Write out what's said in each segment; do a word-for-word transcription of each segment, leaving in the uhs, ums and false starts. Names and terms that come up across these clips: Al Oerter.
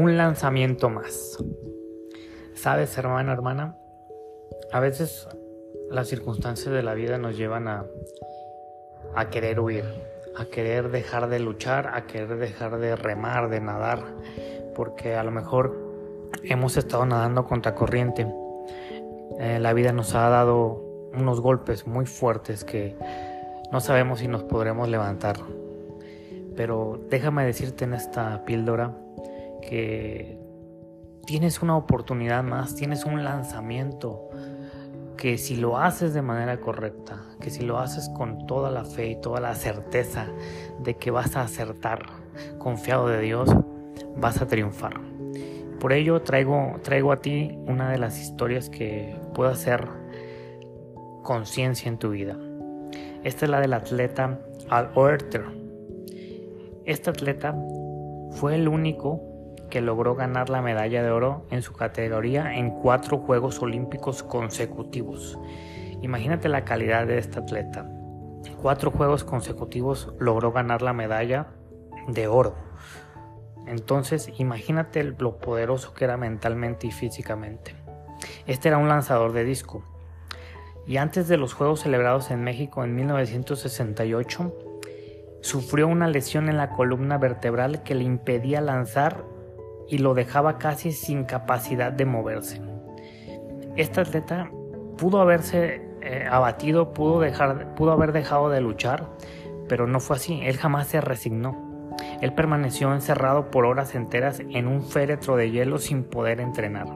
un lanzamiento más. Sabes, hermano, hermana, a veces las circunstancias de la vida nos llevan a, a querer huir, a querer dejar de luchar, a querer dejar de remar, de nadar, porque a lo mejor hemos estado nadando contra corriente. Eh, la vida nos ha dado unos golpes muy fuertes que no sabemos si nos podremos levantar. Pero déjame decirte en esta píldora que tienes una oportunidad más, tienes un lanzamiento que si lo haces de manera correcta, que si lo haces con toda la fe y toda la certeza de que vas a acertar, confiado de Dios, vas a triunfar. Por ello traigo, traigo a ti una de las historias que pueda hacer conciencia en tu vida. Esta es la del atleta Al Oerter. Este atleta fue el único que logró ganar la medalla de oro en su categoría en cuatro Juegos Olímpicos consecutivos. Imagínate la calidad de este atleta. Cuatro Juegos consecutivos logró ganar la medalla de oro. Entonces, imagínate lo poderoso que era mentalmente y físicamente. Este era un lanzador de disco. Y antes de los Juegos celebrados en México en mil novecientos sesenta y ocho, sufrió una lesión en la columna vertebral que le impedía lanzar y lo dejaba casi sin capacidad de moverse. Este atleta pudo haberse eh, abatido, pudo, dejar, pudo haber dejado de luchar, pero no fue así. Él jamás se resignó. Él permaneció encerrado por horas enteras en un féretro de hielo sin poder entrenar.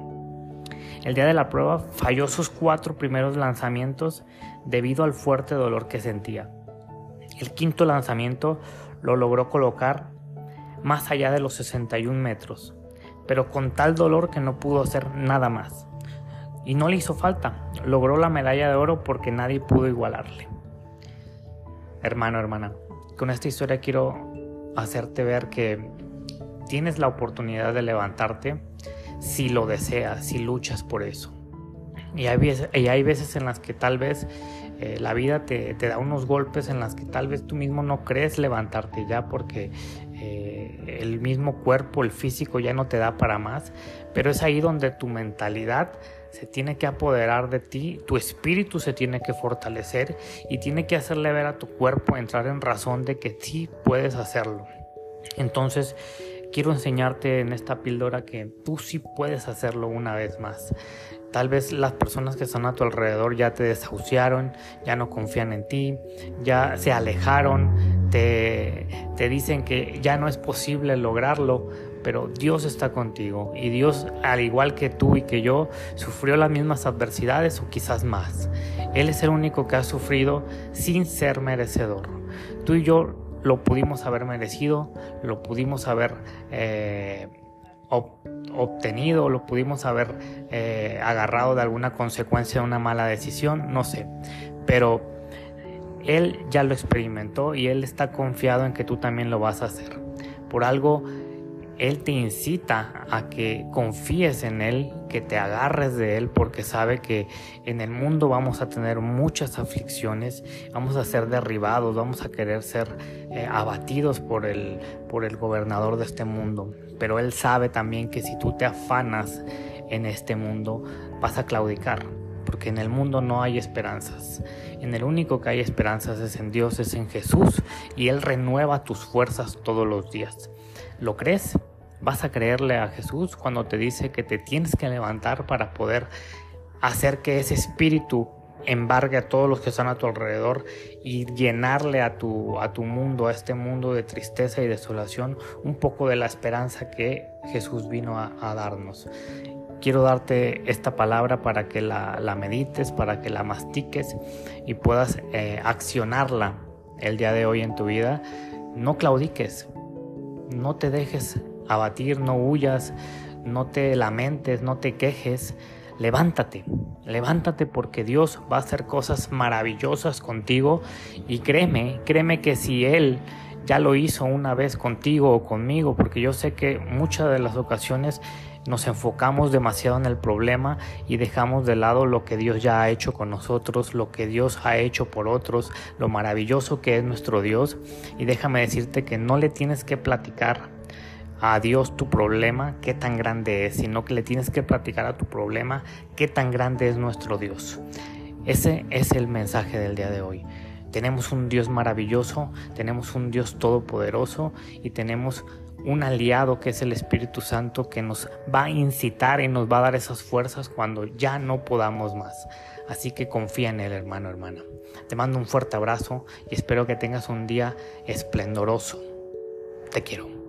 El día de la prueba falló sus cuatro primeros lanzamientos debido al fuerte dolor que sentía. El quinto lanzamiento lo logró colocar más allá de los sesenta y un metros, pero con tal dolor que no pudo hacer nada más. Y no le hizo falta, logró la medalla de oro porque nadie pudo igualarle. Hermano, hermana, con esta historia quiero hacerte ver que tienes la oportunidad de levantarte si lo deseas, si luchas por eso. Y hay veces, y hay veces en las que tal vez eh, la vida te, te da unos golpes en las que tal vez tú mismo no crees levantarte ya porque eh, el mismo cuerpo, el físico ya no te da para más. Pero es ahí donde tu mentalidad se tiene que apoderar de ti, tu espíritu se tiene que fortalecer y tiene que hacerle ver a tu cuerpo, entrar en razón de que sí puedes hacerlo. Entonces, quiero enseñarte en esta píldora que tú sí puedes hacerlo una vez más. Tal vez las personas que están a tu alrededor ya te desahuciaron, ya no confían en ti, ya se alejaron, te, te dicen que ya no es posible lograrlo, pero Dios está contigo y Dios, al igual que tú y que yo, sufrió las mismas adversidades o quizás más. Él es el único que ha sufrido sin ser merecedor. Tú y yo lo pudimos haber merecido, lo pudimos haber eh, ob- obtenido, lo pudimos haber eh, agarrado de alguna consecuencia de una mala decisión, no sé. Pero él ya lo experimentó y él está confiado en que tú también lo vas a hacer. Por algo, él te incita a que confíes en él, que te agarres de él, porque sabe que en el mundo vamos a tener muchas aflicciones, vamos a ser derribados, vamos a querer ser eh, abatidos por el, por el gobernador de este mundo. Pero él sabe también que si tú te afanas en este mundo, vas a claudicar, porque en el mundo no hay esperanzas. En el único que hay esperanzas es en Dios, es en Jesús, y él renueva tus fuerzas todos los días. ¿Lo crees? ¿Vas a creerle a Jesús cuando te dice que te tienes que levantar para poder hacer que ese espíritu embargue a todos los que están a tu alrededor y llenarle a tu, a tu mundo, a este mundo de tristeza y desolación, un poco de la esperanza que Jesús vino a, a darnos? Quiero darte esta palabra para que la, la medites, para que la mastiques y puedas eh, accionarla el día de hoy en tu vida. No claudiques, no te dejes abatir, no huyas, no te lamentes, no te quejes. Levántate, levántate porque Dios va a hacer cosas maravillosas contigo y créeme, créeme que si Él ya lo hizo una vez contigo o conmigo, porque yo sé que muchas de las ocasiones nos enfocamos demasiado en el problema y dejamos de lado lo que Dios ya ha hecho con nosotros, lo que Dios ha hecho por otros, lo maravilloso que es nuestro Dios. Y déjame decirte que no le tienes que platicar a Dios tu problema, qué tan grande es, sino que le tienes que platicar a tu problema qué tan grande es nuestro Dios. Ese es el mensaje del día de hoy. Tenemos un Dios maravilloso, tenemos un Dios todopoderoso y tenemos un aliado que es el Espíritu Santo, que nos va a incitar y nos va a dar esas fuerzas cuando ya no podamos más. Así que confía en él, hermano, hermana. Te mando un fuerte abrazo y espero que tengas un día esplendoroso. Te quiero.